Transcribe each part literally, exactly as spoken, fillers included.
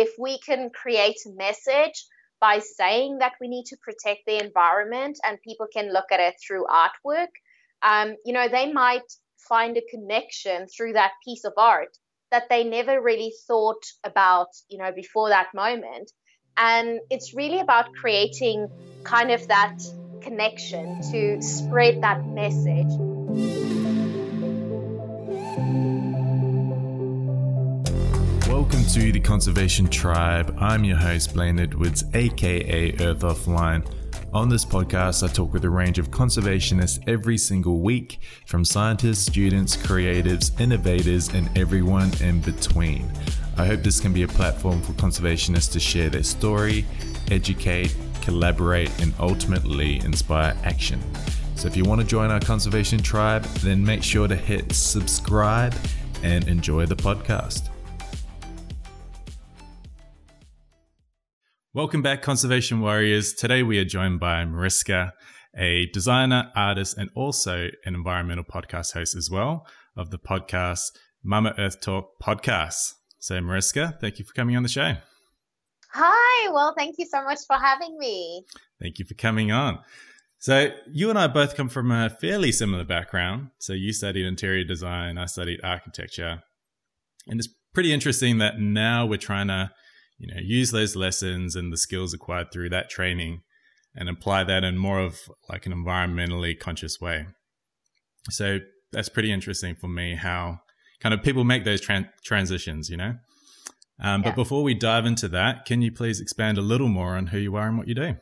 if we can create a message by saying that we need to protect the environment and people can look at it through artwork, um, you know, they might find a connection through that piece of art that they never really thought about, you know, before that moment. And it's really about creating kind of that connection to spread that message. Welcome to the Conservation Tribe. I'm your host, Blaine Edwards, aka Earth Offline. On this podcast, I talk with a range of conservationists every single week, from scientists, students, creatives, innovators, and everyone in between. I hope this can be a platform for conservationists to share their story, educate, collaborate, and ultimately inspire action. So if you want to join our Conservation Tribe, then make sure to hit subscribe and enjoy the podcast. Welcome back, Conservation Warriors. Today we are joined by Mariska, a designer, artist, and also an environmental podcast host as well of the podcast Mama Earth Talk podcast. So Mariska, thank you for coming on the show. Hi, well, thank you so much for having me. Thank you for coming on. So you and I both come from a fairly similar background. So you studied interior design, I studied architecture. And it's pretty interesting that now we're trying to, you know, use those lessons and the skills acquired through that training and apply that in more of like an environmentally conscious way. So that's pretty interesting for me how kind of people make those tran- transitions, you know. Um, yeah. But before we dive into that, can you please expand a little more on who you are and what you do?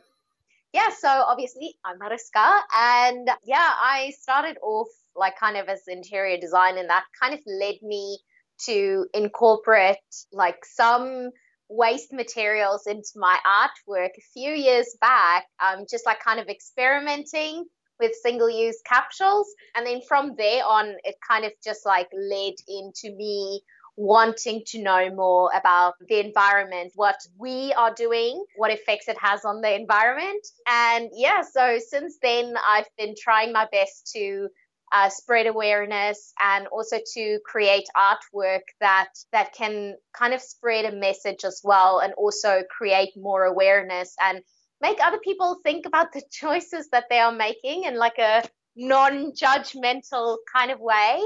Yeah, so obviously I'm Mariska, and yeah, I started off like kind of as interior design, and that kind of led me to incorporate like some waste materials into my artwork a few years back, um, just like kind of experimenting with single-use capsules. And then from there on, it kind of just like led into me wanting to know more about the environment, what we are doing, what effects it has on the environment. And yeah, so since then, I've been trying my best to uh, spread awareness and also to create artwork that that can kind of spread a message as well, and also create more awareness and make other people think about the choices that they are making in like a non-judgmental kind of way.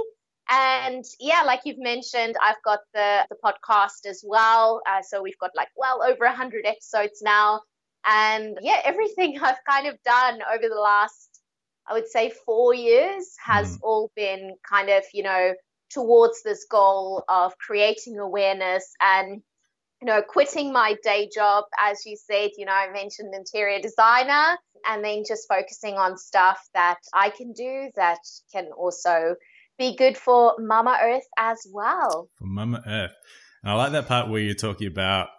And yeah, like you've mentioned, I've got the, the podcast as well. Uh, so we've got like well over one hundred episodes now. And yeah, everything I've kind of done over the last, I would say four years has mm-hmm. all been kind of, you know, towards this goal of creating awareness and, you know, quitting my day job, as you said, you know, I mentioned interior designer, and then just focusing on stuff that I can do that can also be good for Mama Earth as well. For Mama Earth. And I like that part where you're talking about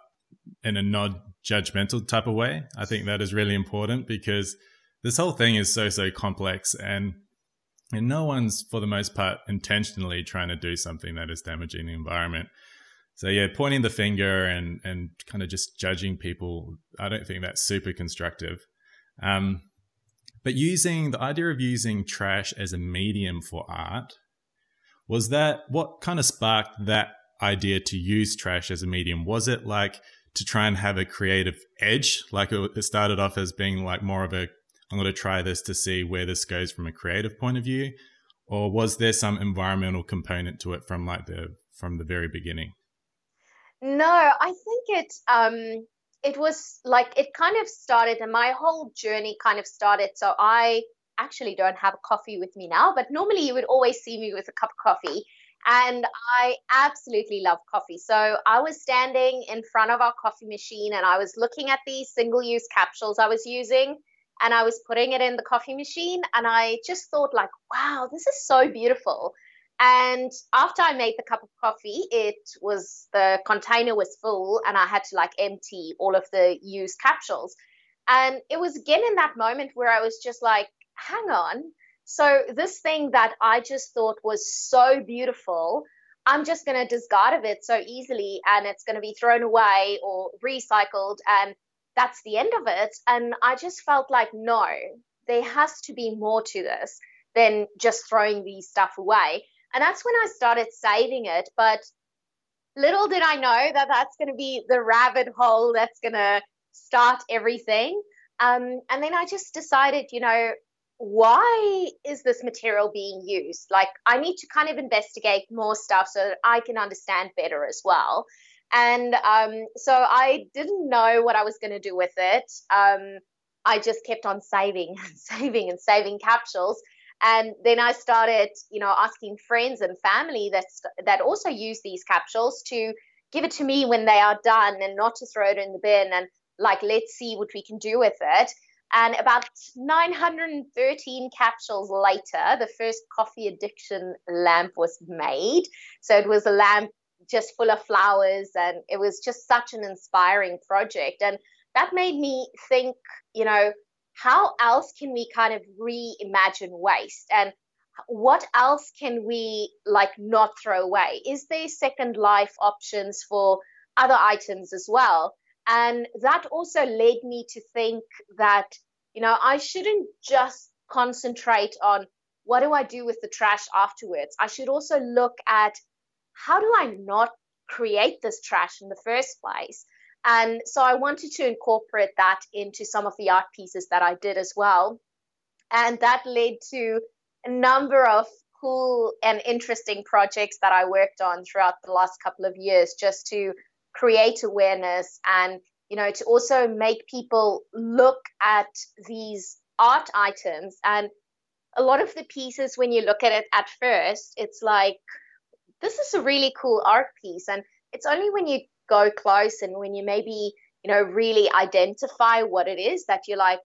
in a non-judgmental type of way. I think that is really important because this whole thing is so, so complex, and and no one's, for the most part, intentionally trying to do something that is damaging the environment. So yeah, pointing the finger and and kind of just judging people, I don't think that's super constructive. Um, but using the idea of using trash as a medium for art, was that what kind of sparked that idea to use trash as a medium? Was it like to try and have a creative edge? Like it started off as being like more of a, I'm going to try this to see where this goes from a creative point of view, or was there some environmental component to it from like the from the very beginning? No, I think it um, it was like it kind of started, and my whole journey kind of started. So I actually don't have a coffee with me now, but normally you would always see me with a cup of coffee, and I absolutely love coffee. So I was standing in front of our coffee machine, and I was looking at these single-use capsules I was using, and I was putting it in the coffee machine, and I just thought like, wow, this is so beautiful. And after I made the cup of coffee, it was, the container was full, and I had to like empty all of the used capsules. And it was again in that moment where I was just like, hang on. So this thing that I just thought was so beautiful, I'm just going to discard of it so easily, and it's going to be thrown away or recycled, and that's the end of it. And I just felt like, no, there has to be more to this than just throwing these stuff away. And that's when I started saving it. But little did I know that that's going to be the rabbit hole that's going to start everything. Um, and then I just decided, you know, why is this material being used? Like, I need to kind of investigate more stuff so that I can understand better as well. And um, so I didn't know what I was going to do with it. Um, I just kept on saving and saving and saving capsules. And then I started, you know, asking friends and family that, that also use these capsules to give it to me when they are done and not to throw it in the bin, and like, let's see what we can do with it. And about nine hundred thirteen capsules later, the first coffee addiction lamp was made. So it was a lamp just full of flowers, and it was just such an inspiring project. And that made me think, you know, how else can we kind of reimagine waste, and what else can we like not throw away? Is there second life options for other items as well? And that also led me to think that, you know, I shouldn't just concentrate on what do I do with the trash afterwards. I should also look at how do I not create this trash in the first place? And so I wanted to incorporate that into some of the art pieces that I did as well. And that led to a number of cool and interesting projects that I worked on throughout the last couple of years, just to create awareness and, you know, to also make people look at these art items. And a lot of the pieces, when you look at it at first, it's like, this is a really cool art piece. And it's only when you go close and when you maybe, you know, really identify what it is that you're like,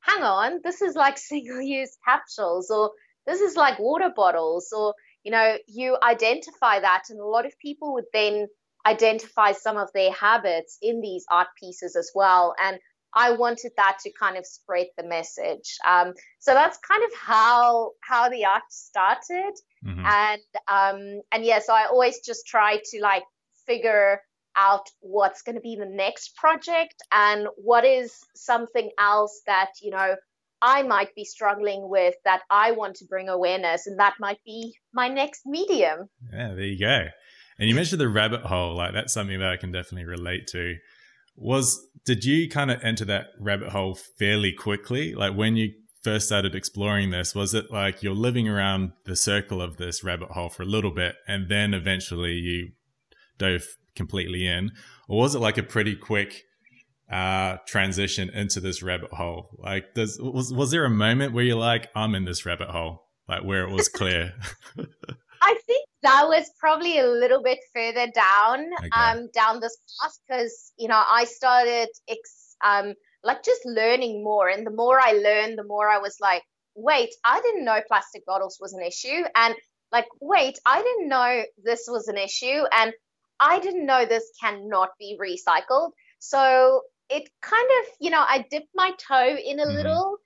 hang on, this is like single-use capsules, or this is like water bottles, or, you know, you identify that. And a lot of people would then identify some of their habits in these art pieces as well. And I wanted that to kind of spread the message. Um, so that's kind of how how the art started. Mm-hmm. And um, and yeah, so I always just try to like figure out what's going to be the next project and what is something else that, you know, I might be struggling with that I want to bring awareness, and that might be my next medium. Yeah, there you go. And you mentioned the rabbit hole, like that's something that I can definitely relate to. Was, did you kind of enter that rabbit hole fairly quickly? Like when you first started exploring this, was it like you're living around the circle of this rabbit hole for a little bit and then eventually you dove completely in, or was it like a pretty quick uh transition into this rabbit hole? Like does was, was there a moment where you're like, I'm in this rabbit hole, like where it was clear? I think that was probably a little bit further down, okay. um down this path, because you know I started ex- um like just learning more, and the more I learned, the more I was like, wait, I didn't know plastic bottles was an issue, and like wait, I didn't know this was an issue, and I didn't know this cannot be recycled. So it kind of, you know, I dipped my toe in a mm-hmm. little,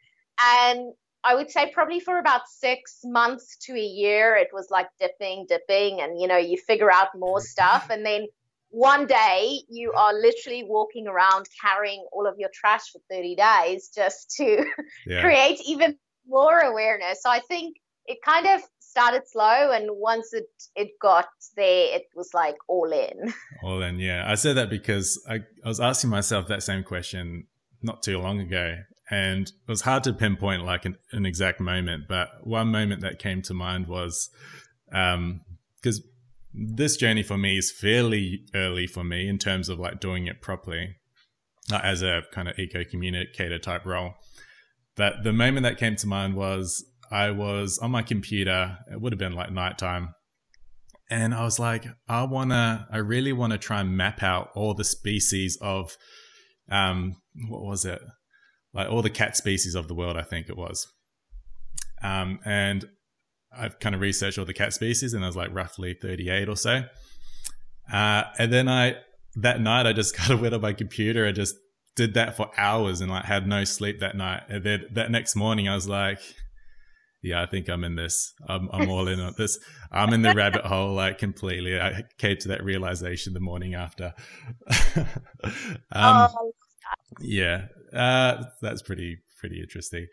and I would say probably for about six months to a year, it was like dipping, dipping, and, you know, you figure out more stuff. And then one day you are literally walking around carrying all of your trash for thirty days just to yeah. create even more awareness. So I think it kind of started slow, and once it it got there, it was like all in. All in, yeah. I said that because I, I was asking myself that same question not too long ago, and it was hard to pinpoint like an, an exact moment, but one moment that came to mind was um because this journey for me is fairly early for me in terms of like doing it properly, like as a kind of eco communicator type role. But the moment that came to mind was I was on my computer, it would have been like nighttime, and I was like, I wanna, I really wanna try and map out all the species of, um, what was it? Like all the cat species of the world, I think it was. Um, and I've kind of researched all the cat species, and I was like roughly thirty-eight or so. Uh, and then I, that night I just kind of went on my computer and just did that for hours, and like had no sleep that night. And then that next morning I was like, yeah, I think I'm in this. I'm, I'm all in on this. I'm in the rabbit hole, like completely. I came to that realization the morning after. um, yeah, uh, that's pretty pretty interesting.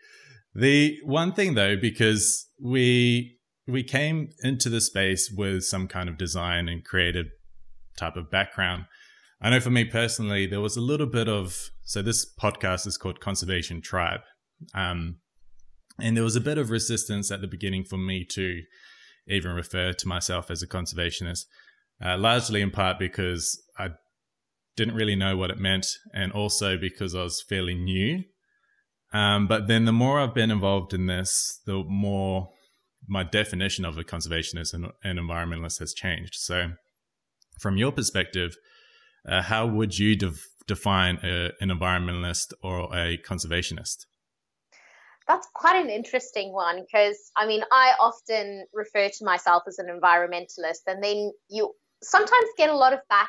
The one thing though, because we we came into the space with some kind of design and creative type of background. I know for me personally, there was a little bit of, so this podcast is called Conservation Tribe. Um, and there was a bit of resistance at the beginning for me to even refer to myself as a conservationist, uh, largely in part because I didn't really know what it meant, and also because I was fairly new. Um, but then the more I've been involved in this, the more my definition of a conservationist and, and environmentalist has changed. So from your perspective, uh, how would you de- define a, an environmentalist or a conservationist? That's quite an interesting one, because I mean, I often refer to myself as an environmentalist, and then you sometimes get a lot of back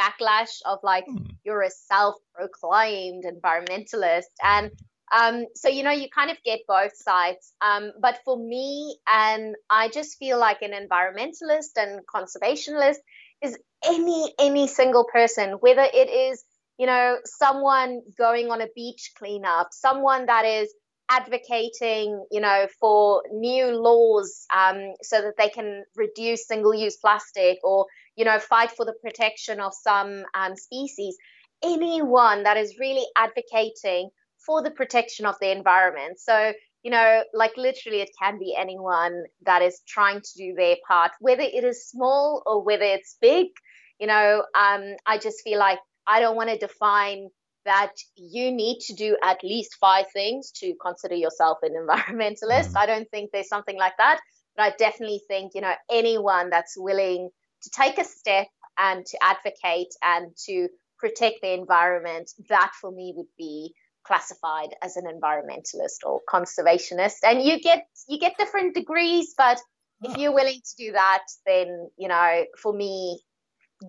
backlash of like, hmm. you're a self-proclaimed environmentalist. And Um, so, you know, you kind of get both sides. Um, but for me, and I just feel like an environmentalist and conservationist is any, any single person, whether it is, you know, someone going on a beach cleanup, someone that is advocating, you know, for new laws um, so that they can reduce single-use plastic, or, you know, fight for the protection of some um, species. Anyone that is really advocating for the protection of the environment. So, you know, like literally it can be anyone that is trying to do their part, whether it is small or whether it's big. You know, um, I just feel like I don't want to define that you need to do at least five things to consider yourself an environmentalist. I don't think there's something like that. But I definitely think, you know, anyone that's willing to take a step and to advocate and to protect the environment, that for me would be classified as an environmentalist or conservationist. And you get you get different degrees, but if you're willing to do that, then, you know, for me,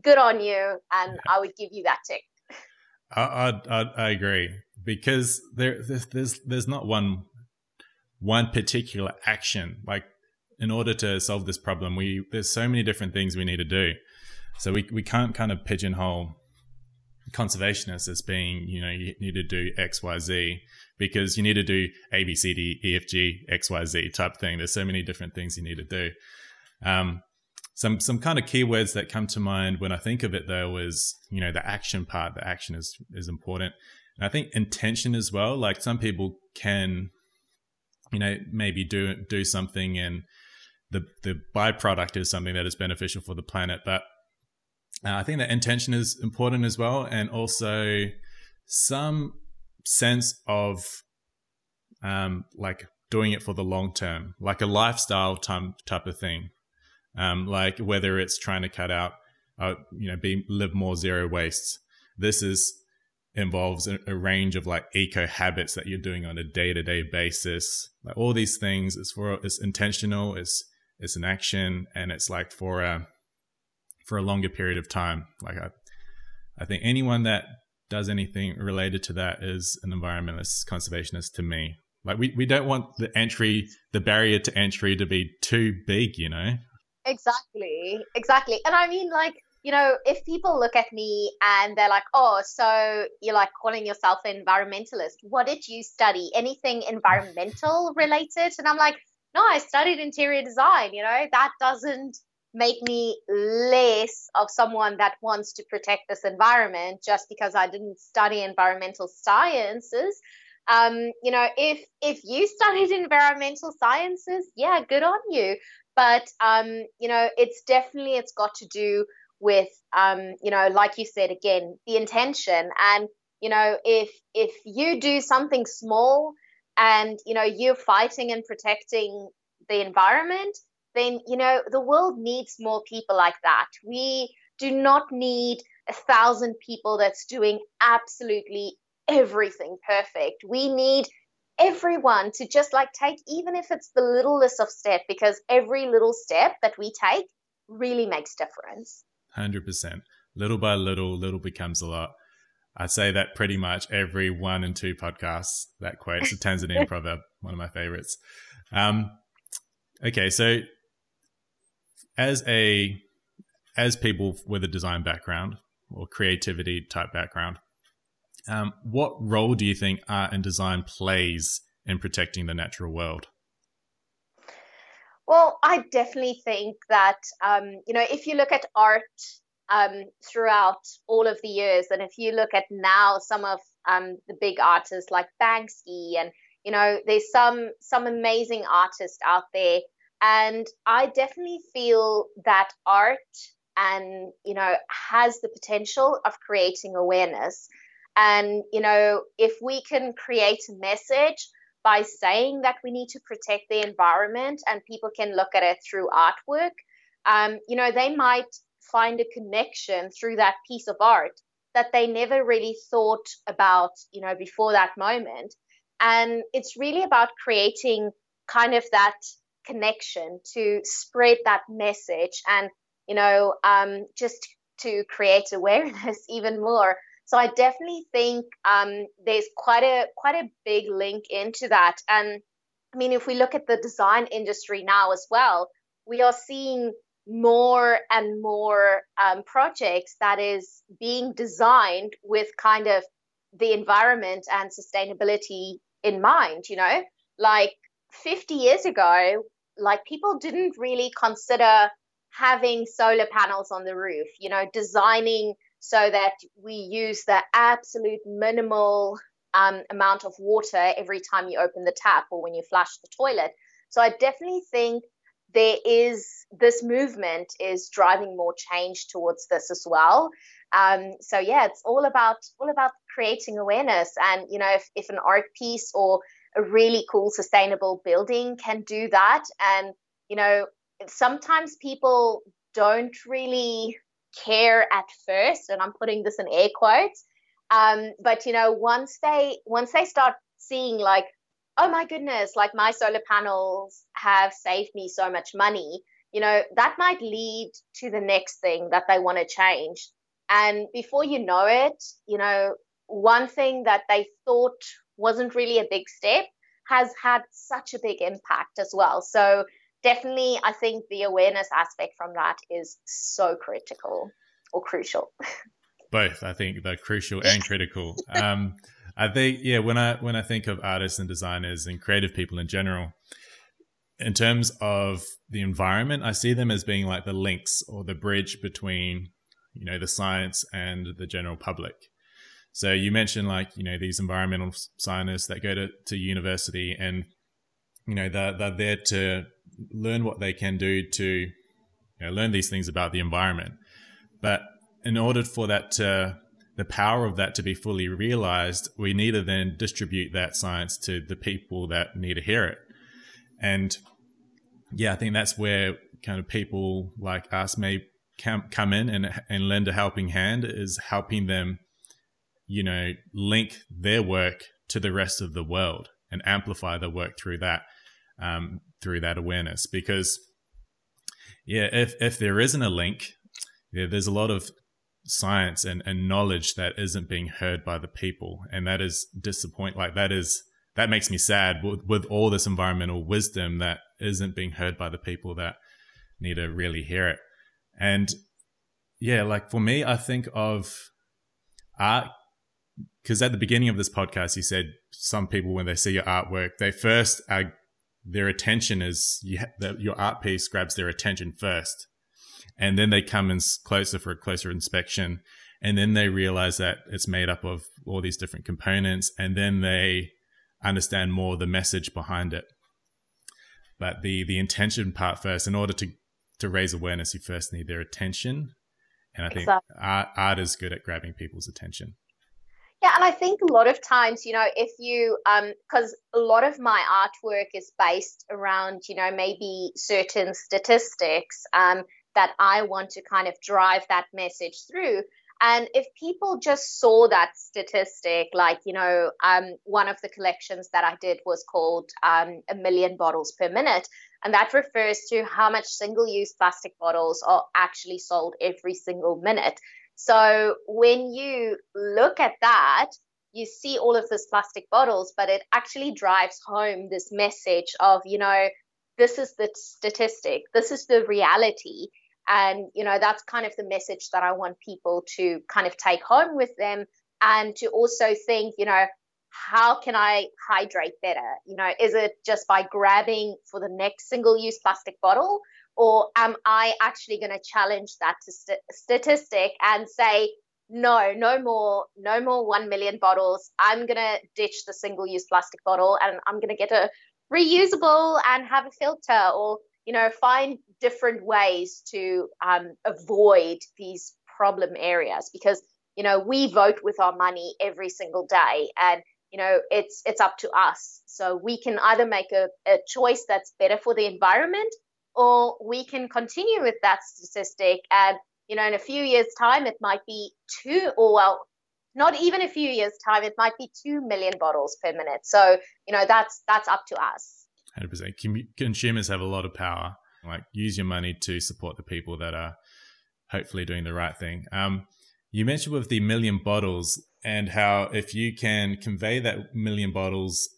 good on you, and yeah. I would give you that tick. I I, I agree, because there there's there's not one one particular action. Like, in order to solve this problem, we there's so many different things we need to do. So we we can't kind of pigeonhole conservationists as being, you know, you need to do X Y Z because you need to do A, B, C, D, E, F, G, X, Y, Z type thing. There's so many different things you need to do. Um, some some kind of keywords that come to mind when I think of it, though, is, you know, the action part. The action is is important. And I think intention as well. Like, some people can, you know, maybe do do something and the the byproduct is something that is beneficial for the planet, but Uh, I think that intention is important as well, and also some sense of um, like doing it for the long term, like a lifestyle time, type of thing. Um, like whether it's trying to cut out, uh, you know, be live more zero waste. This is involves a, a range of like eco habits that you're doing on a day to day basis. Like all these things, it's for it's intentional, it's it's an action, and it's like for a. for a longer period of time. Like I, I think anyone that does anything related to that is an environmentalist, conservationist to me. Like we, we don't want the entry, the barrier to entry to be too big, you know? Exactly. Exactly. And I mean, like, you know, if people look at me and they're like, oh, so you're like calling yourself an environmentalist. What did you study? Anything environmental related? And I'm like, no, I studied interior design, you know, that doesn't make me less of someone that wants to protect this environment just because I didn't study environmental sciences. Um, you know, if if you studied environmental sciences, yeah, good on you. But, um, you know, it's definitely, it's got to do with, um, you know, like you said, again, the intention. And, you know, if if you do something small and, you know, you're fighting and protecting the environment, then, you know, the world needs more people like that. We do not need a thousand people that's doing absolutely everything perfect. We need everyone to just like take, even if it's the littlest of step, because every little step that we take really makes difference. one hundred percent. Little by little, little becomes a lot. I say that pretty much every one and two podcasts, that quote. It's a Tanzanian proverb, one of my favorites. Um, okay, so as a as people with a design background or creativity type background, um, what role do you think art and design plays in protecting the natural world? Well, I definitely think that um, you know, if you look at art um, throughout all of the years. And if you look at now some of um, the big artists like Banksy, and, you know, there's some some amazing artists out there. And I definitely feel that art and, you know, has the potential of creating awareness. And, you know, if we can create a message by saying that we need to protect the environment and people can look at it through artwork, um, you know, they might find a connection through that piece of art that they never really thought about, you know, before that moment. And it's really about creating kind of that connection to spread that message and, you know, um, just to create awareness even more. So I definitely think um, there's quite a quite a big link into that. And I mean, if we look at the design industry now as well, we are seeing more and more um, projects that is being designed with kind of the environment and sustainability in mind. You know, like fifty years ago, like people didn't really consider having solar panels on the roof, you know, designing so that we use the absolute minimal um, amount of water every time you open the tap or when you flush the toilet. So I definitely think there is, this movement is driving more change towards this as well. Um, so yeah, it's all about all about creating awareness. And, you know, if, if an art piece or a really cool sustainable building can do that, and, you know, sometimes people don't really care at first, and I'm putting this in air quotes, um, but, you know, once they once they start seeing like, oh my goodness, like my solar panels have saved me so much money, you know, that might lead to the next thing that they want to change. And before you know it, you know, one thing that they thought wasn't really a big step has had such a big impact as well. So definitely, I think the awareness aspect from that is so critical or crucial. Both, I think they're crucial and critical. um, I think, yeah, when I when I think of artists and designers and creative people in general, in terms of the environment, I see them as being like the links or the bridge between, you know, the science and the general public. So you mentioned like, you know, these environmental scientists that go to, to university and, you know, they're, they're there to learn what they can do to, you know, learn these things about the environment. But in order for that to, the power of that to be fully realized, we need to then distribute that science to the people that need to hear it. And yeah, I think that's where kind of people like us may come, come in and, and lend a helping hand, is helping them, you know, link their work to the rest of the world and amplify the work through that. Um, through that awareness, because yeah, if if there isn't a link, yeah, there's a lot of science and, and knowledge that isn't being heard by the people, and that is disappoint. Like that is that makes me sad with, with all this environmental wisdom that isn't being heard by the people that need to really hear it. And yeah, like for me, I think of art, because at the beginning of this podcast, you said some people when they see your artwork, they first are. Their attention is you ha- the, your art piece grabs their attention first, and then they come in closer for a closer inspection, and then they realize that it's made up of all these different components, and then they understand more the message behind it. But the the intention part first, in order to to raise awareness, you first need their attention, and I think exactly. art, art is good at grabbing people's attention. Yeah, and I think a lot of times, you know, if you, um, because a lot of my artwork is based around, you know, maybe certain statistics um, that I want to kind of drive that message through. And if people just saw that statistic, like, you know, um, one of the collections that I did was called um, a million bottles per minute. And that refers to how much single-use plastic bottles are actually sold every single minute. So when you look at that, you see all of these plastic bottles, but it actually drives home this message of, you know, this is the statistic, this is the reality. And, you know, that's kind of the message that I want people to kind of take home with them, and to also think, you know, how can I hydrate better? You know, is it just by grabbing for the next single-use plastic bottle? Or am I actually going to challenge that st- statistic and say, no, no more, no more one million bottles. I'm going to ditch the single-use plastic bottle and I'm going to get a reusable and have a filter, or, you know, find different ways to um, avoid these problem areas, because, you know, we vote with our money every single day, and, you know, it's, it's up to us. So we can either make a, a choice that's better for the environment, or we can continue with that statistic. And, you know, in a few years' time, it might be two, or well, not even a few years' time, it might be two million bottles per minute. So, you know, that's that's up to us. one hundred percent. Consumers have a lot of power. Like, use your money to support the people that are hopefully doing the right thing. Um, you mentioned with the million bottles, and how if you can convey that million bottles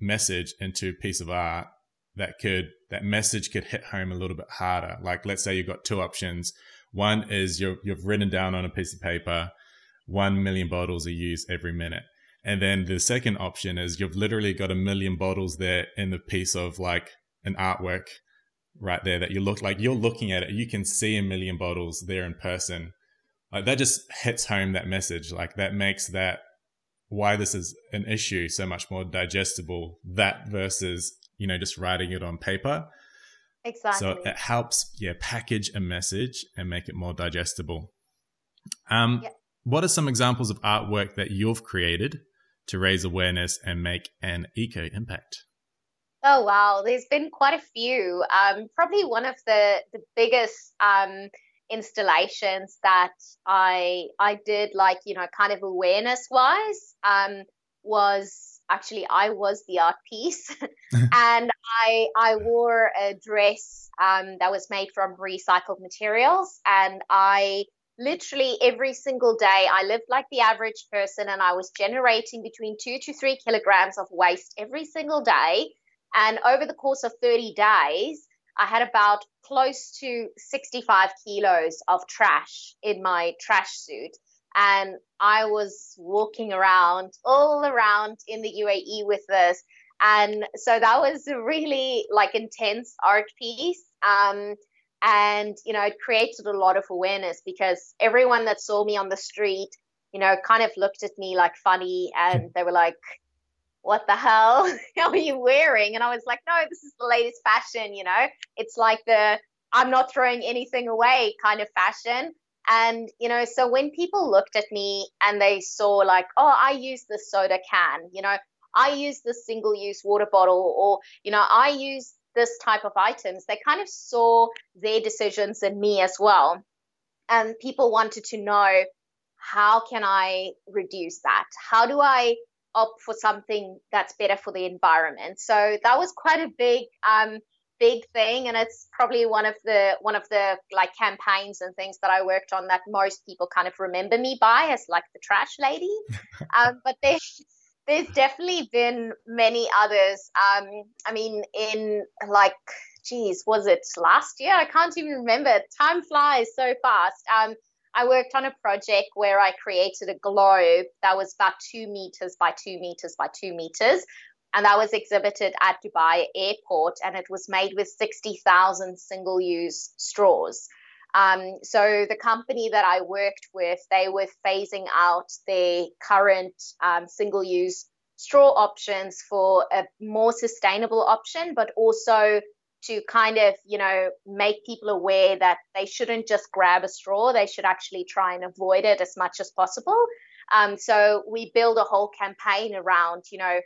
message into a piece of art, that could that message could hit home a little bit harder. Like, let's say you've got two options. One is you're, you've written down on a piece of paper, one million bottles are used every minute. And then the second option is you've literally got a million bottles there in the piece of like an artwork right there that you look like you're looking at it. You can see a million bottles there in person. Like, that just hits home that message. Like, that makes that why this is an issue so much more digestible, that versus, you know, just writing it on paper. Exactly. So it helps, yeah, package a message and make it more digestible. Um, yep. What are some examples of artwork that you've created to raise awareness and make an eco impact? Oh, wow. There's been quite a few. Um, probably one of the, the biggest um, installations that I I did, like, you know, kind of awareness-wise, um, was actually, I was the art piece, and I I wore a dress um, that was made from recycled materials. And I literally every single day, I lived like the average person, and I was generating between two to three kilograms of waste every single day. And over the course of thirty days, I had about close to sixty-five kilos of trash in my trash suit. And I was walking around, all around in the U A E with this. And so that was a really like intense art piece. Um, and, you know, it created a lot of awareness, because everyone that saw me on the street, you know, kind of looked at me like funny, and they were like, what the hell are you wearing? And I was like, no, this is the latest fashion, you know. It's like the I'm not throwing anything away kind of fashion. And, you know, so when people looked at me and they saw like, oh, I use this soda can, you know, I use this single use water bottle, or, you know, I use this type of items, they kind of saw their decisions in me as well. And people wanted to know, how can I reduce that? How do I opt for something that's better for the environment? So that was quite a big um big thing, and it's probably one of the one of the like campaigns and things that I worked on that most people kind of remember me by, as like the trash lady. um, but there's there's definitely been many others. Um, I mean, in like, geez, was it last year? I can't even remember. Time flies so fast. Um, I worked on a project where I created a globe that was about two meters by two meters by two meters. And that was exhibited at Dubai Airport, and it was made with sixty thousand single-use straws. Um, so the company that I worked with, they were phasing out their current um, single-use straw options for a more sustainable option, but also to kind of, you know, make people aware that they shouldn't just grab a straw, they should actually try and avoid it as much as possible. Um, so we build a whole campaign around, you know,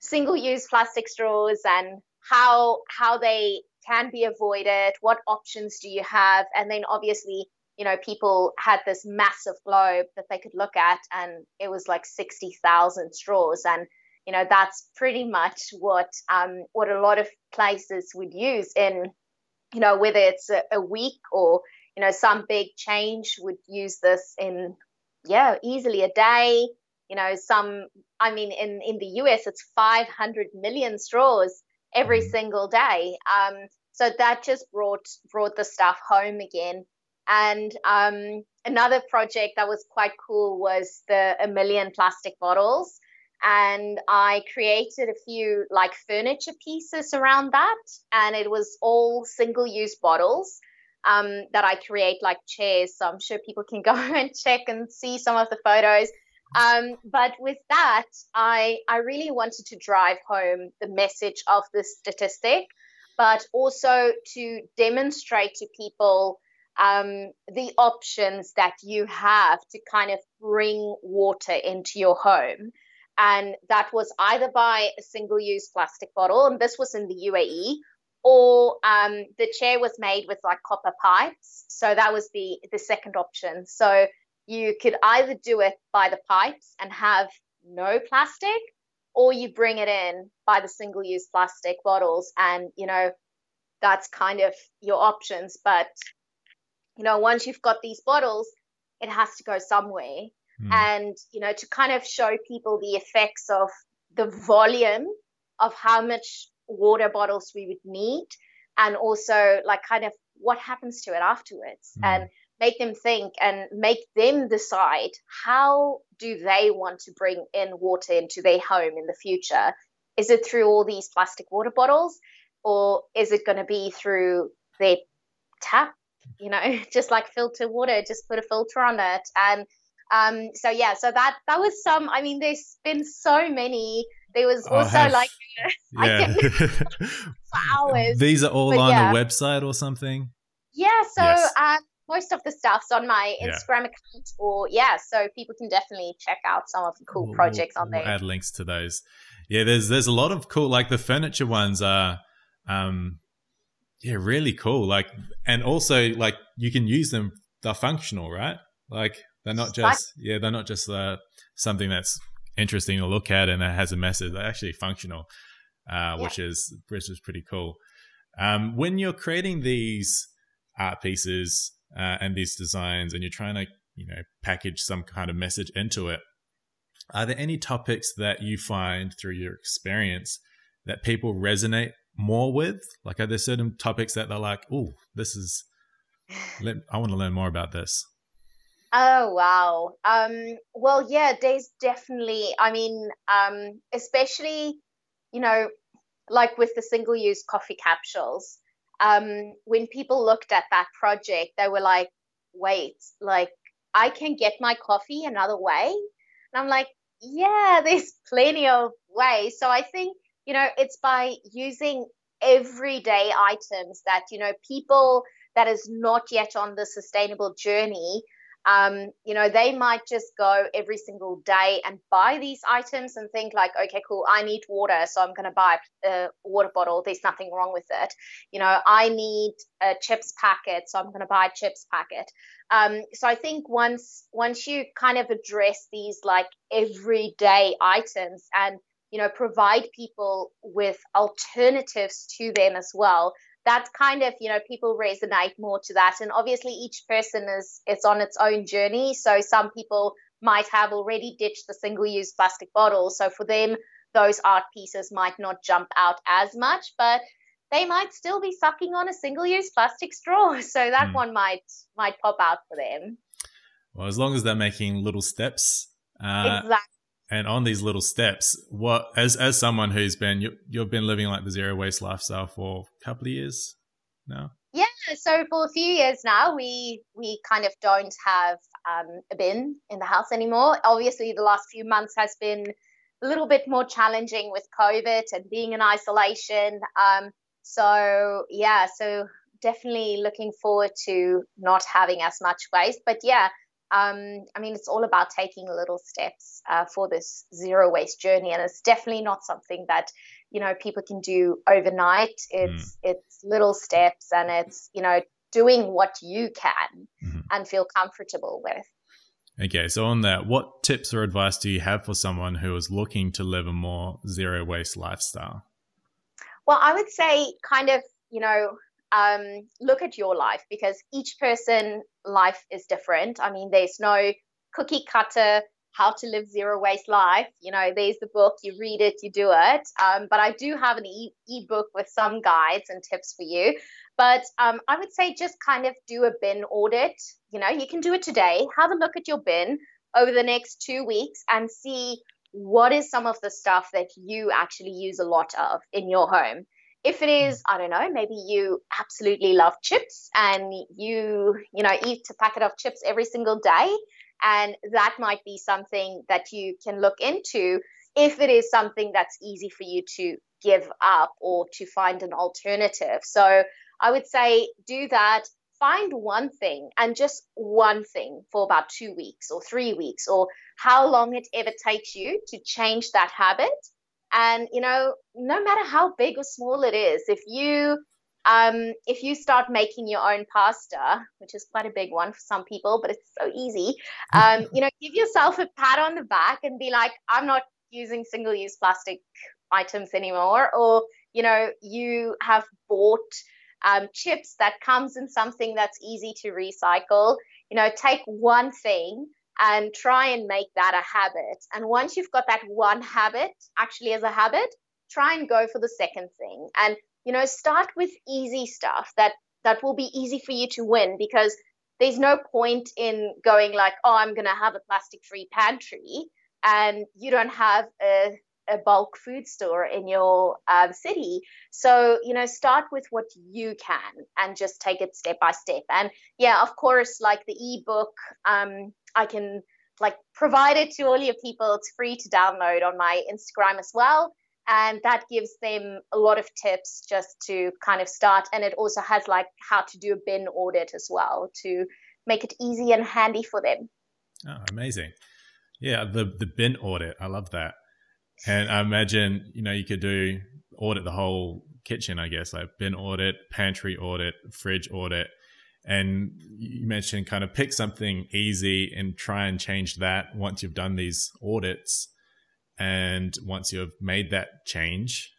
single-use plastic straws and how how they can be avoided, what options do you have? And then obviously, you know, people had this massive globe that they could look at, and it was like sixty thousand straws. And, you know, that's pretty much what um, what a lot of places would use in, you know, whether it's a, a week or, you know, some big change would use this in, yeah, easily a day. You know, some, I mean, in, in the U S, it's five hundred million straws every single day. Um, so that just brought brought the stuff home again. And um, another project that was quite cool was the a million plastic bottles. and I created a few like furniture pieces around that, and it was all single-use bottles um, that I create like chairs. So I'm sure people can go and check and see some of the photos. Um, but with that, I, I really wanted to drive home the message of this statistic, but also to demonstrate to people um, the options that you have to kind of bring water into your home. And that was either by a single-use plastic bottle, and this was in the U A E, or um, the chair was made with like copper pipes. So that was the, the second option. So you could either do it by the pipes and have no plastic, or you bring it in by the single-use plastic bottles. And, you know, that's kind of your options. But, you know, once you've got these bottles, it has to go somewhere. Mm. And, you know, to kind of show people the effects of the volume of how much water bottles we would need, and also like kind of what happens to it afterwards. Mm. And make them think and make them decide how do they want to bring in water into their home in the future. Is it through all these plastic water bottles, or is it going to be through their tap, you know, just like filter water, just put a filter on it? And um, so, yeah, so that that was some, I mean, there's been so many. There was also have, like, yeah. I can, for hours. These are all but, on yeah. a website or something? Yeah, so yes. um, most of the stuff's on my Instagram yeah. account, or yeah, so people can definitely check out some of the cool we'll, projects on we'll there. Add links to those. Yeah, there's there's a lot of cool, like the furniture ones are, um, yeah, really cool. Like, and also like you can use them; they're functional, right? Like they're not just like, yeah, they're not just uh, something that's interesting to look at and it has a message. They're actually functional, uh, yeah. which is which is pretty cool. Um, when you're creating these art pieces. Uh, and these designs, and you're trying to, you know, package some kind of message into it. Are there any topics that you find through your experience that people resonate more with? Like, are there certain topics that they're like, "Oh, this is, I want to learn more about this." Oh wow! Um, well, yeah, there's definitely. I mean, um, especially, you know, like with the single-use coffee capsules. Um, when people looked at that project, they were like, wait, like I can get my coffee another way. And I'm like, yeah, there's plenty of ways. So I think, you know, it's by using everyday items that, you know, people that is not yet on the sustainable journey, um, you know, they might just go every single day and buy these items and think like, okay, cool, I need water, so I'm going to buy a water bottle. There's nothing wrong with it. You know, I need a chips packet, so I'm going to buy a chips packet. Um, so I think once, once you kind of address these like everyday items and, you know, provide people with alternatives to them as well, that kind of, you know, people resonate more to that. And obviously each person is it's on its own journey. So some people might have already ditched the single-use plastic bottle. So for them, those art pieces might not jump out as much, but they might still be sucking on a single-use plastic straw. So that mm. one might might pop out for them. Well, as long as they're making little steps. Uh, exactly. And on these little steps, what as as someone who's been you, you've been living like the zero waste lifestyle for a couple of years now. Yeah, so for a few years now, we we kind of don't have um, a bin in the house anymore. Obviously, the last few months has been a little bit more challenging with COVID and being in isolation. Um, so yeah, so definitely looking forward to not having as much waste. But yeah. Um, I mean, it's all about taking little steps uh, for this zero waste journey. And it's definitely not something that, you know, people can do overnight. It's mm. it's little steps, and it's, you know, doing what you can mm-hmm. and feel comfortable with. Okay. So on that, what tips or advice do you have for someone who is looking to live a more zero waste lifestyle? Well, I would say kind of, you know, Um, look at your life, because each person's life is different. I mean, there's no cookie cutter, how to live zero waste life. You know, there's the book, you read it, you do it. Um, but I do have an e- ebook with some guides and tips for you. But um, I would say just kind of do a bin audit. You know, you can do it today. Have a look at your bin over the next two weeks and see what is some of the stuff that you actually use a lot of in your home? If it is, I don't know, maybe you absolutely love chips and you, you know, eat a packet of chips every single day. And that might be something that you can look into if it is something that's easy for you to give up or to find an alternative. So I would say do that. Find one thing, and just one thing, for about two weeks or three weeks or how long it ever takes you to change that habit. And, you know, no matter how big or small it is, if you um, if you start making your own pasta, which is quite a big one for some people, but it's so easy, um, you know, give yourself a pat on the back and be like, I'm not using single-use plastic items anymore. Or, you know, you have bought um, chips that comes in something that's easy to recycle. You know, take one thing and try and make that a habit. And once you've got that one habit actually as a habit, try and go for the second thing. And, you know, start with easy stuff that, that will be easy for you to win, because there's no point in going like, oh, I'm going to have a plastic-free pantry, and you don't have a, a bulk food store in your um, city. So, you know, start with what you can and just take it step by step. And yeah, of course, like the ebook, um, I can like provide it to all your people. It's free to download on my Instagram as well. And that gives them a lot of tips just to kind of start. And it also has like how to do a bin audit as well to make it easy and handy for them. Oh, amazing. Yeah. The, the bin audit. I love that. And I imagine, you know, you could do audit the whole kitchen, I guess, like bin audit, pantry audit, fridge audit. And you mentioned kind of pick something easy and try and change that once you've done these audits. And once you've made that change,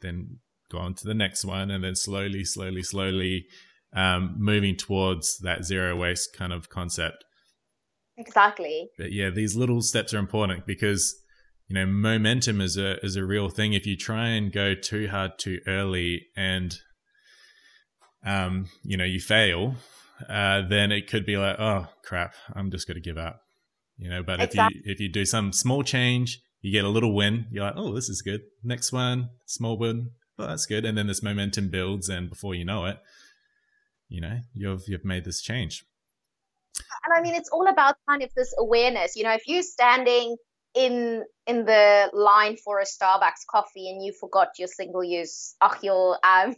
then go on to the next one, and then slowly, slowly, slowly um, moving towards that zero waste kind of concept. Exactly. But yeah, these little steps are important because, you know, momentum is a is a real thing. If you try and go too hard too early and um you know you fail, uh then it could be like, oh crap, I'm just gonna give up, you know. But exactly. if you if you do some small change, you get a little win, you're like, oh, this is good, next one, small win, well, that's good, and then this momentum builds, and before you know it, you know, you've you've made this change. And I mean, it's all about kind of this awareness, you know. If you're standing in in the line for a Starbucks coffee and you forgot your single use oh your um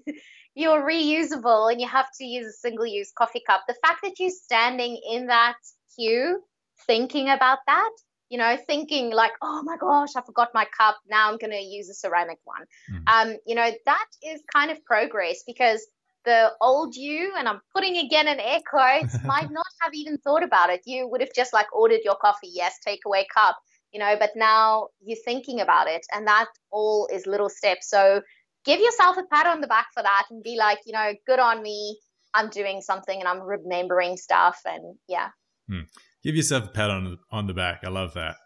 you're reusable and you have to use a single-use coffee cup, the fact that you're standing in that queue thinking about that, you know, thinking like, oh my gosh, I forgot my cup, now I'm going to use a ceramic one. Mm-hmm. Um, you know, that is kind of progress, because the old you, and I'm putting again in air quotes, might not have even thought about it. You would have just like ordered your coffee, yes, takeaway cup, you know, but now you're thinking about it, and that all is little steps. So give yourself a pat on the back for that and be like, you know, good on me, I'm doing something and I'm remembering stuff. And yeah. Hmm. Give yourself a pat on, on the back. I love that.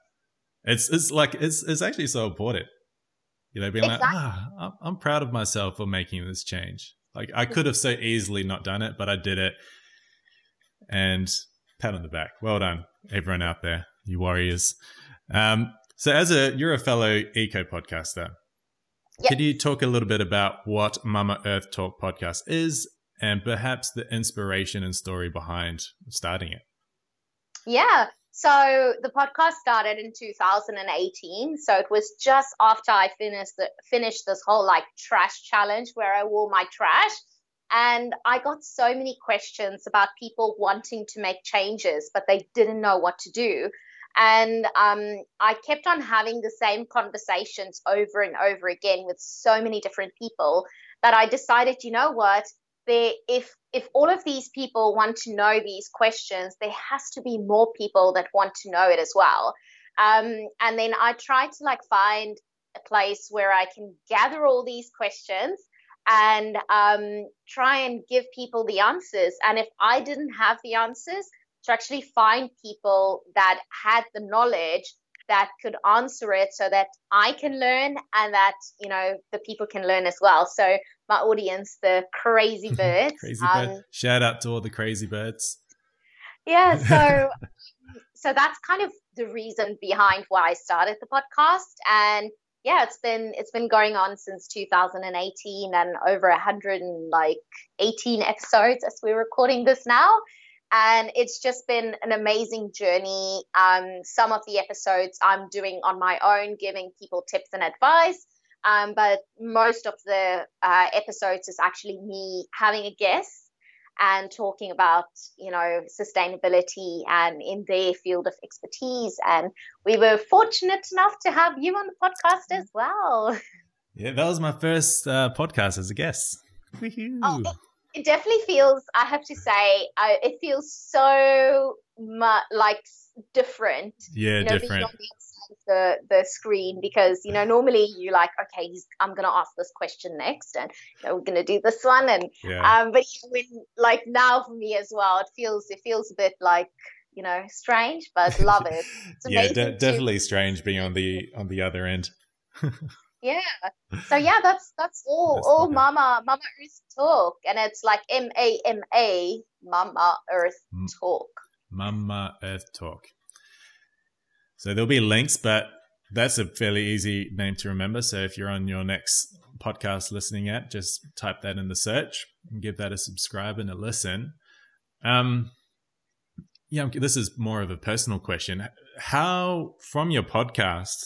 It's it's like, it's it's actually so important. You know, being exactly. like, ah, I'm, I'm proud of myself for making this change. Like I could have so easily not done it, but I did it. And pat on the back. Well done, everyone out there, you warriors. Um, so as a, you're a fellow eco podcaster. Yep. Could you talk a little bit about what Mama Earth Talk podcast is, and perhaps the inspiration and story behind starting it? Yeah. So the podcast started in two thousand eighteen. So it was just after I finished the, finished this whole like trash challenge where I wore my trash. And I got so many questions about people wanting to make changes, but they didn't know what to do. And um, I kept on having the same conversations over and over again with so many different people that I decided, you know what, there, if if all of these people want to know these questions, there has to be more people that want to know it as well. Um, and then I tried to like find a place where I can gather all these questions and um, try and give people the answers. And if I didn't have the answers, to actually find people that had the knowledge that could answer it, so that I can learn and that, you know, the people can learn as well. So my audience, the crazy birds. crazy um, bird. Shout out to all the crazy birds. Yeah. So, so that's kind of the reason behind why I started the podcast. And yeah, it's been it's been going on since two thousand eighteen, and over one hundred and like eighteen episodes as we're recording this now. And it's just been an amazing journey. Um, some of the episodes I'm doing on my own, giving people tips and advice. Um, but most of the uh, episodes is actually me having a guest and talking about, you know, sustainability and in their field of expertise. And we were fortunate enough to have you on the podcast as well. Yeah, that was my first uh, podcast as a guest. Oh, it, it definitely feels, I have to say, I, it feels so much like different. Yeah, you know, different. The, the screen, because you know normally you like, okay, I'm gonna ask this question next, and you know, we're gonna do this one, and yeah. um but when, like now for me as well, it feels it feels a bit like, you know, strange, but love it. It's yeah, de- definitely strange being on the on the other end. Yeah. So yeah, that's that's all that's all Mama Mama Earth Talk, and it's like M A M A Mama Earth Talk. Mama Earth Talk. So there'll be links, but that's a fairly easy name to remember. So if you're on your next podcast listening app, just type that in the search and give that a subscribe and a listen. Um, yeah, this is more of a personal question. How, from your podcast,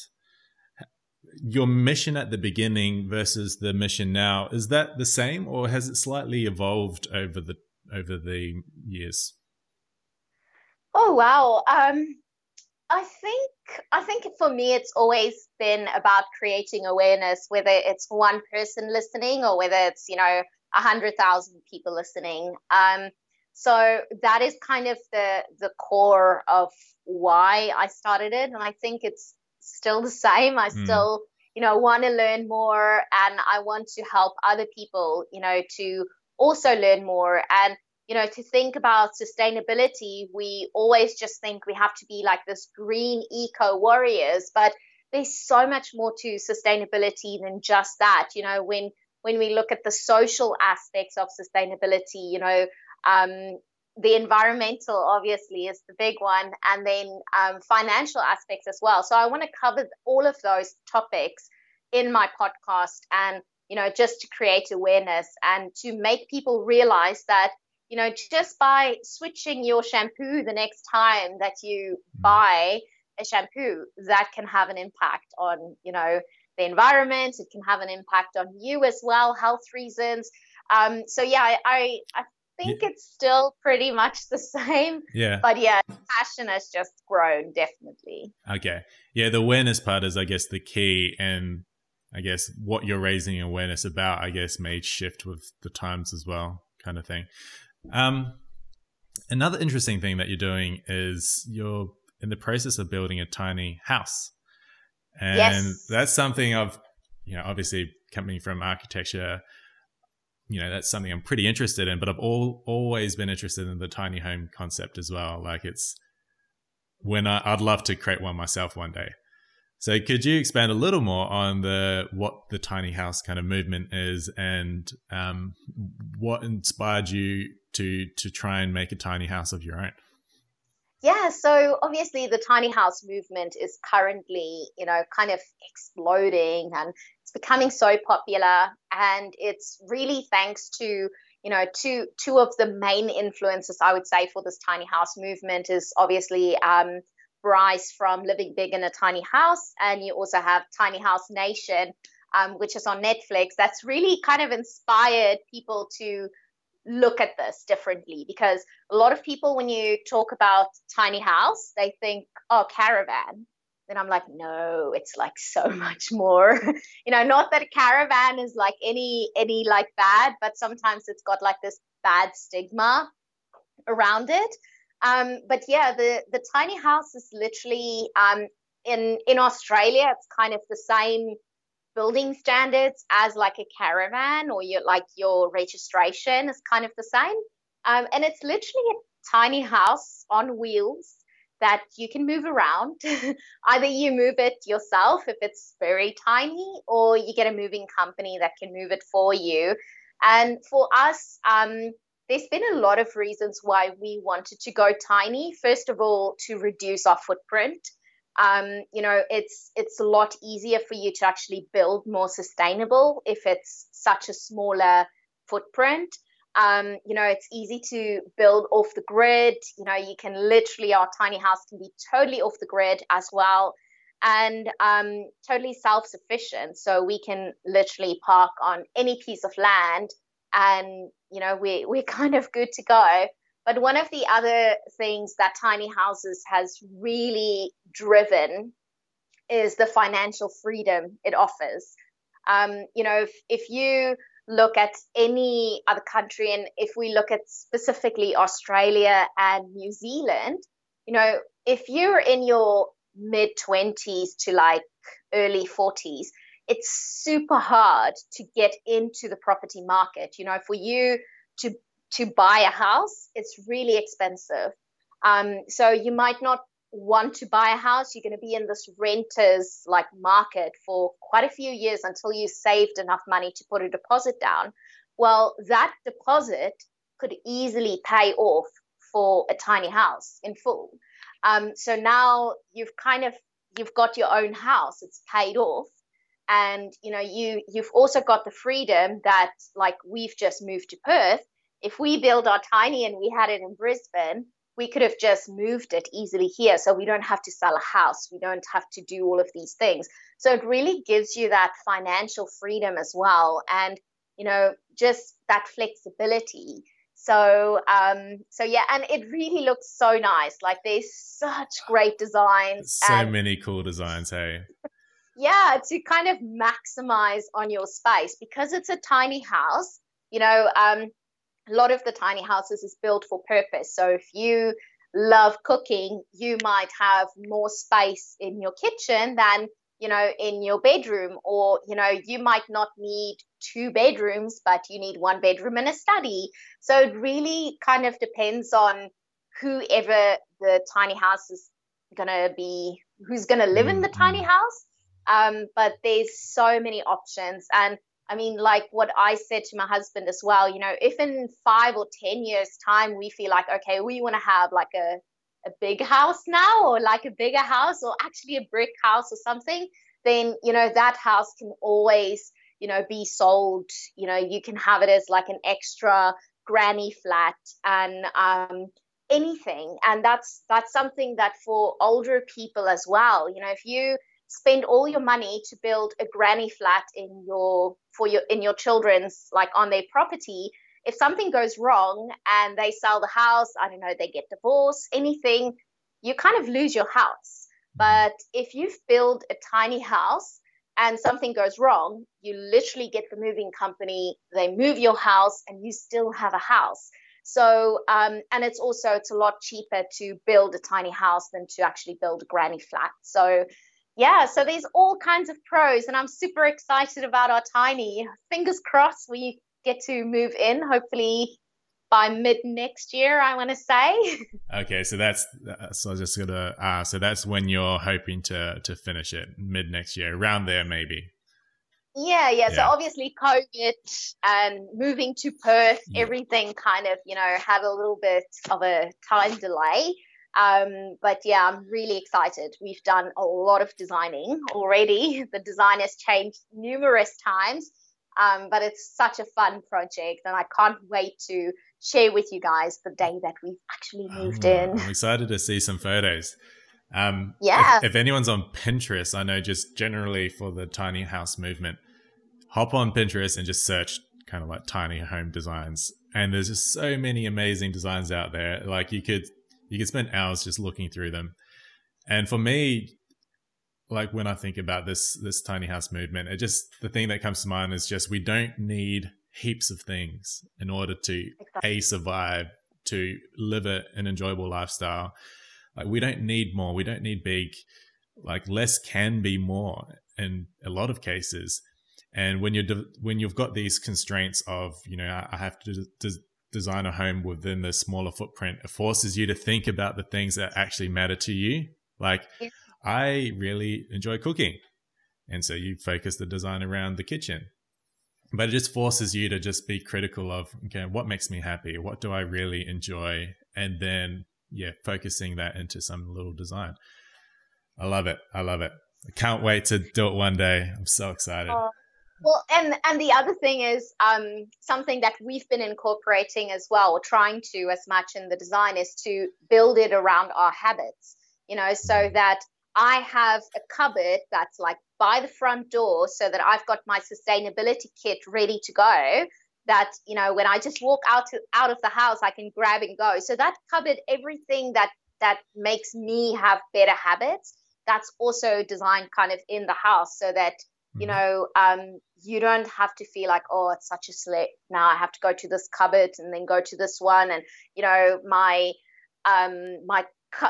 your mission at the beginning versus the mission now, is that the same, or has it slightly evolved over the over the years? Oh, wow. Um I think I think for me, it's always been about creating awareness, whether it's one person listening or whether it's, you know, one hundred thousand people listening. Um, so that is kind of the the core of why I started it. And I think it's still the same. I mm. still, you know, want to learn more, and I want to help other people, you know, to also learn more. And you know, to think about sustainability, we always just think we have to be like this green eco warriors, but there's so much more to sustainability than just that. You know, when when we look at the social aspects of sustainability, you know, um, the environmental obviously is the big one, and then um, financial aspects as well. So I want to cover all of those topics in my podcast, and, you know, just to create awareness and to make people realize that, you know, just by switching your shampoo the next time that you buy a shampoo, that can have an impact on, you know, the environment. It can have an impact on you as well, health reasons. Um, so, yeah, I, I, I think yeah. it's still pretty much the same. Yeah. But, yeah, passion has just grown, definitely. Okay. Yeah, the awareness part is, I guess, the key. And I guess what you're raising awareness about, I guess, may shift with the times as well, kind of thing. Um, another interesting thing that you're doing is you're in the process of building a tiny house, and yes. that's something I've, you know, obviously coming from architecture, you know, that's something I'm pretty interested in, but I've all, always been interested in the tiny home concept as well. Like it's when I, I'd love to create one myself one day. So could you expand a little more on the what the tiny house kind of movement is, and um, what inspired you to to try and make a tiny house of your own? Yeah, so obviously the tiny house movement is currently, you know, kind of exploding, and it's becoming so popular, and it's really thanks to, you know, two two of the main influences I would say for this tiny house movement is obviously um, Bryce from Living Big in a Tiny House, and you also have Tiny House Nation, um, which is on Netflix. That's really kind of inspired people to look at this differently, because a lot of people, when you talk about tiny house, they think, oh, caravan. Then I'm like, no, it's like so much more. You know, not that a caravan is like any any like bad, but sometimes it's got like this bad stigma around it. Um, but yeah, the, the tiny house is literally um, in in Australia. It's kind of the same building standards as like a caravan, or your like your registration is kind of the same. Um, and it's literally a tiny house on wheels that you can move around. Either you move it yourself if it's very tiny, or you get a moving company that can move it for you. And for us, um, there's been a lot of reasons why we wanted to go tiny. First of all, to reduce our footprint. Um, you know, it's it's a lot easier for you to actually build more sustainable if it's such a smaller footprint. Um, you know, it's easy to build off the grid. You know, you can literally, our tiny house can be totally off the grid as well, and um, totally self-sufficient. So we can literally park on any piece of land, and, you know, we, we're kind of good to go. But one of the other things that tiny houses has really driven is the financial freedom it offers. Um, you know, if, if you look at any other country, and if we look at specifically Australia and New Zealand, you know, if you're in your mid twenties to like early forties, it's super hard to get into the property market. You know, for you to to buy a house, it's really expensive. Um, so you might not want to buy a house. You're going to be in this renters like market for quite a few years until you saved enough money to put a deposit down. Well, that deposit could easily pay off for a tiny house in full. Um, so now you've kind of, you've got your own house, it's paid off. And, you know, you, you've also got the freedom that, like, we've just moved to Perth. If we build our tiny and we had it in Brisbane, we could have just moved it easily here. So we don't have to sell a house. We don't have to do all of these things. So it really gives you that financial freedom as well. And, you know, just that flexibility. So, um, so yeah, and it really looks so nice. Like, there's such great designs. So and- many cool designs, hey? Yeah, to kind of maximize on your space, because it's a tiny house. You know, um, a lot of the tiny houses is built for purpose. So if you love cooking, you might have more space in your kitchen than, you know, in your bedroom. Or, you know, you might not need two bedrooms, but you need one bedroom and a study. So it really kind of depends on whoever the tiny house is going to be, who's going to live in the tiny house. Um, but there's so many options. And I mean, like what I said to my husband as well, you know, if in five or ten years time we feel like, okay, we want to have like a, a big house now, or like a bigger house, or actually a brick house or something, then, you know, that house can always, you know, be sold. You know, you can have it as like an extra granny flat and um, anything. And that's that's something that for older people as well, you know, if you spend all your money to build a granny flat in your for your in your children's, like, on their property, if something goes wrong and they sell the house, I don't know, they get divorced, anything, you kind of lose your house. But if you've built a tiny house and something goes wrong, you literally get the moving company, they move your house, and you still have a house. So um, and it's also it's a lot cheaper to build a tiny house than to actually build a granny flat. So yeah, so there's all kinds of pros, and I'm super excited about our tiny. Fingers crossed we get to move in, hopefully by mid next year, I want to say. Okay, so that's so I was just gonna uh, so that's when you're hoping to to finish it, mid next year, around there maybe. Yeah, yeah, yeah. So obviously COVID and moving to Perth, yeah. Everything kind of, you know, had a little bit of a time delay. Um, but yeah, I'm really excited. We've done a lot of designing already. The design has changed numerous times, um, but it's such a fun project, and I can't wait to share with you guys the day that we've actually moved oh, in. I'm excited to see some photos. Um, yeah. If, if anyone's on Pinterest, I know just generally for the tiny house movement, hop on Pinterest and just search kind of like tiny home designs. And there's just so many amazing designs out there. Like you could... You can spend hours just looking through them. And for me, like when I think about this this tiny house movement, it just the thing that comes to mind is just we don't need heaps of things in order to exactly. A, survive, to live a, an enjoyable lifestyle. Like we don't need more. We don't need big. Like less can be more in a lot of cases. And when you're de- when you've got these constraints of, you know, I, I have to. De- design a home within the smaller footprint, it forces you to think about the things that actually matter to you. Like yeah. I really enjoy cooking, and so you focus the design around the kitchen, but it just forces you to just be critical of, okay, what makes me happy, what do I really enjoy, and then yeah focusing that into some little design. I love it. I love it. I can't wait to do it one day. I'm so excited. Oh, well, and, and the other thing is um, something that we've been incorporating as well, or trying to as much in the design, is to build it around our habits, you know, so that I have a cupboard that's like by the front door so that I've got my sustainability kit ready to go, that, you know, when I just walk out to, out of the house, I can grab and go. So that cupboard, everything that that makes me have better habits, that's also designed kind of in the house so that, you know, um, you don't have to feel like, oh, it's such a slip. Now I have to go to this cupboard and then go to this one. And, you know, my um, my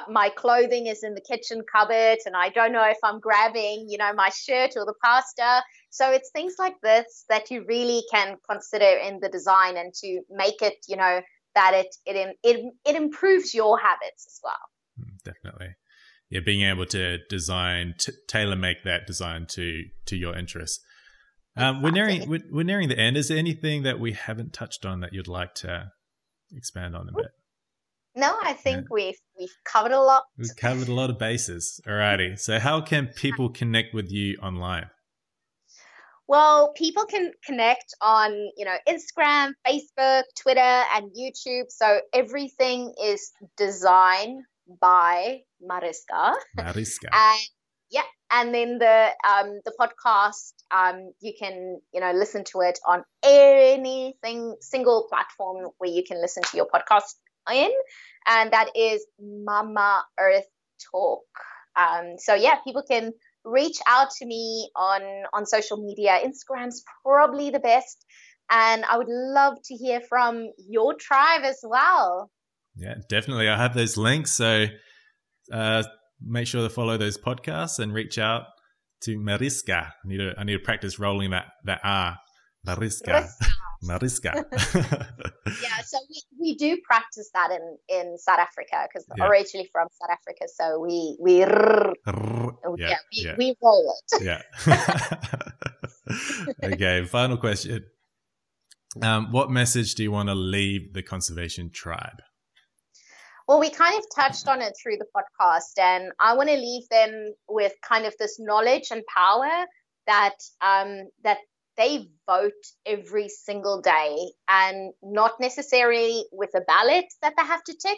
my clothing is in the kitchen cupboard and I don't know if I'm grabbing, you know, my shirt or the pasta. So it's things like this that you really can consider in the design and to make it, you know, that it it it, it improves your habits as well. Definitely. Yeah, being able to design, t- tailor make that design to to your interests. Um, we're nearing we're, we're nearing the end. Is there anything that we haven't touched on that you'd like to expand on a bit? No, I think yeah. we've we've covered a lot. We've covered a lot of bases. Alrighty. So how can people connect with you online? Well, people can connect on, you know, Instagram, Facebook, Twitter, and YouTube. So everything is design by Mariska. Mariska. And yeah, and then the um the podcast, um you can, you know, listen to it on anything single platform where you can listen to your podcast in, and that is Mama Earth Talk. Um so yeah, people can reach out to me on on social media. Instagram's probably the best, and I would love to hear from your tribe as well. Yeah, definitely. I have those links, so uh, make sure to follow those podcasts and reach out to Mariska. I need to I need to practice rolling that that R. Mariska. Mariska. Yeah, so we, we do practice that in, in South Africa because yeah. I'm originally from South Africa, so we we rrr, rrr, yeah, yeah, we, yeah. we roll it. Yeah. Okay, final question. Um, what message do you want to leave the Conservation Tribe? Well, we kind of touched on it through the podcast, and I want to leave them with kind of this knowledge and power that um, that they vote every single day, and not necessarily with a ballot that they have to tick,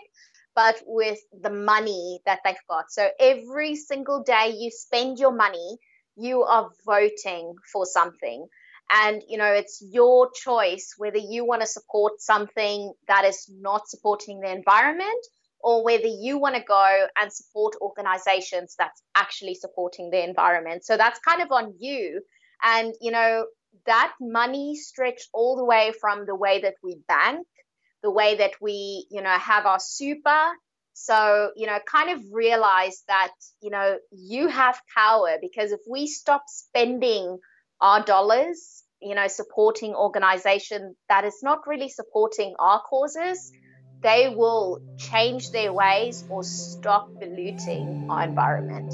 but with the money that they've got. So every single day you spend your money, you are voting for something. And, you know, it's your choice whether you want to support something that is not supporting the environment, or whether you want to go and support organizations that's actually supporting the environment. So that's kind of on you. And, you know, that money stretched all the way from the way that we bank, the way that we, you know, have our super. So, you know, kind of realize that, you know, you have power, because if we stop spending our dollars, you know, supporting organization that is not really supporting our causes, they will change their ways or stop polluting our environment.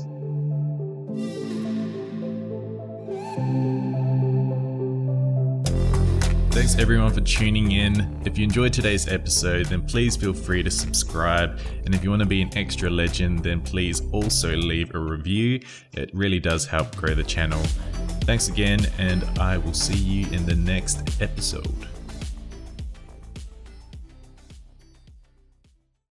Thanks everyone for tuning in. If you enjoyed today's episode, then please feel free to subscribe. And if you want to be an extra legend, then please also leave a review. It really does help grow the channel. Thanks again, and I will see you in the next episode.